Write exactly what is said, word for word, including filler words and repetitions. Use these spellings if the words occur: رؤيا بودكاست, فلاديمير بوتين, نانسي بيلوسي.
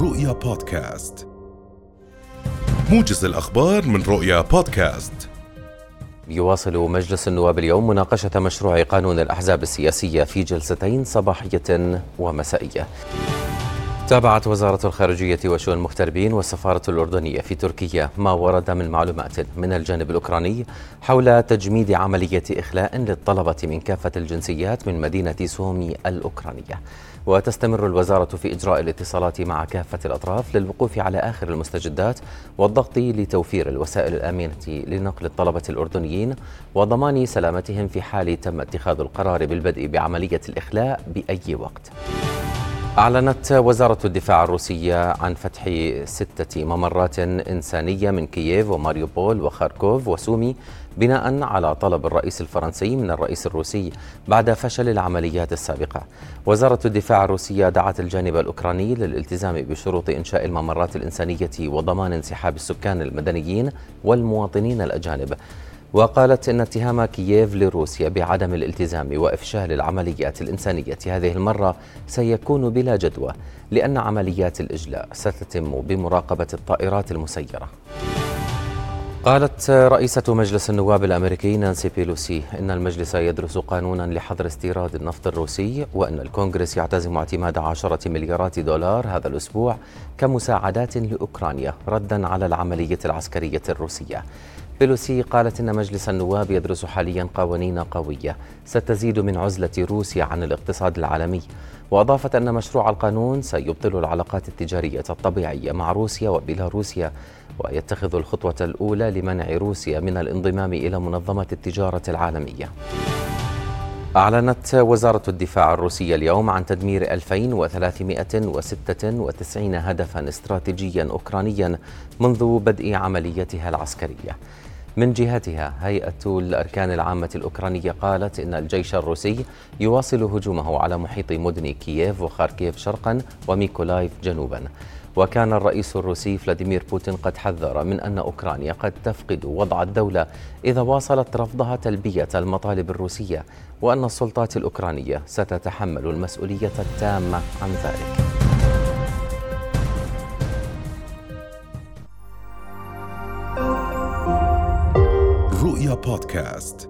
رؤيا بودكاست، موجز الأخبار من رؤيا بودكاست. يواصل مجلس النواب اليوم مناقشة مشروع قانون الأحزاب السياسية في جلستين صباحية ومسائية. تابعت وزارة الخارجية وشؤون المغتربين والسفارة الأردنية في تركيا ما ورد من معلومات من الجانب الأوكراني حول تجميد عملية إخلاء للطلبة من كافة الجنسيات من مدينة سومي الأوكرانية، وتستمر الوزارة في إجراء الاتصالات مع كافة الأطراف للوقوف على آخر المستجدات والضغط لتوفير الوسائل الآمنة لنقل الطلبة الأردنيين وضمان سلامتهم في حال تم اتخاذ القرار بالبدء بعملية الإخلاء بأي وقت. أعلنت وزارة الدفاع الروسية عن فتح ستة ممرات إنسانية من كييف وماريوبول وخاركوف وسومي بناء على طلب الرئيس الفرنسي من الرئيس الروسي بعد فشل العمليات السابقة. وزارة الدفاع الروسية دعت الجانب الأوكراني للالتزام بشروط إنشاء الممرات الإنسانية وضمان انسحاب السكان المدنيين والمواطنين الأجانب، وقالت إن اتهام كييف لروسيا بعدم الالتزام وإفشال العمليات الإنسانية هذه المرة سيكون بلا جدوى، لأن عمليات الإجلاء ستتم بمراقبة الطائرات المسيرة. قالت رئيسة مجلس النواب الأمريكي نانسي بيلوسي إن المجلس يدرس قانونا لحظر استيراد النفط الروسي، وأن الكونغرس يعتزم اعتماد عشرة مليارات دولار هذا الأسبوع كمساعدات لأوكرانيا ردا على العملية العسكرية الروسية. بيلوسي قالت إن مجلس النواب يدرس حاليا قوانين قوية ستزيد من عزلة روسيا عن الاقتصاد العالمي، وأضافت أن مشروع القانون سيبطل العلاقات التجارية الطبيعية مع روسيا وبيلاروسيا، ويتخذ الخطوة الأولى لمنع روسيا من الانضمام إلى منظمة التجارة العالمية. أعلنت وزارة الدفاع الروسية اليوم عن تدمير ألفين وثلاثمائة وستة وتسعين هدفاً استراتيجياً أوكرانياً منذ بدء عمليتها العسكرية. من جهتها هيئة الأركان العامة الأوكرانية قالت إن الجيش الروسي يواصل هجومه على محيط مدن كييف وخاركيف شرقاً وميكولايف جنوباً، وكان الرئيس الروسي فلاديمير بوتين قد حذر من أن أوكرانيا قد تفقد وضع الدولة إذا واصلت رفضها تلبية المطالب الروسية، وأن السلطات الأوكرانية ستتحمل المسؤولية التامة عن ذلك. رؤيا بودكاست.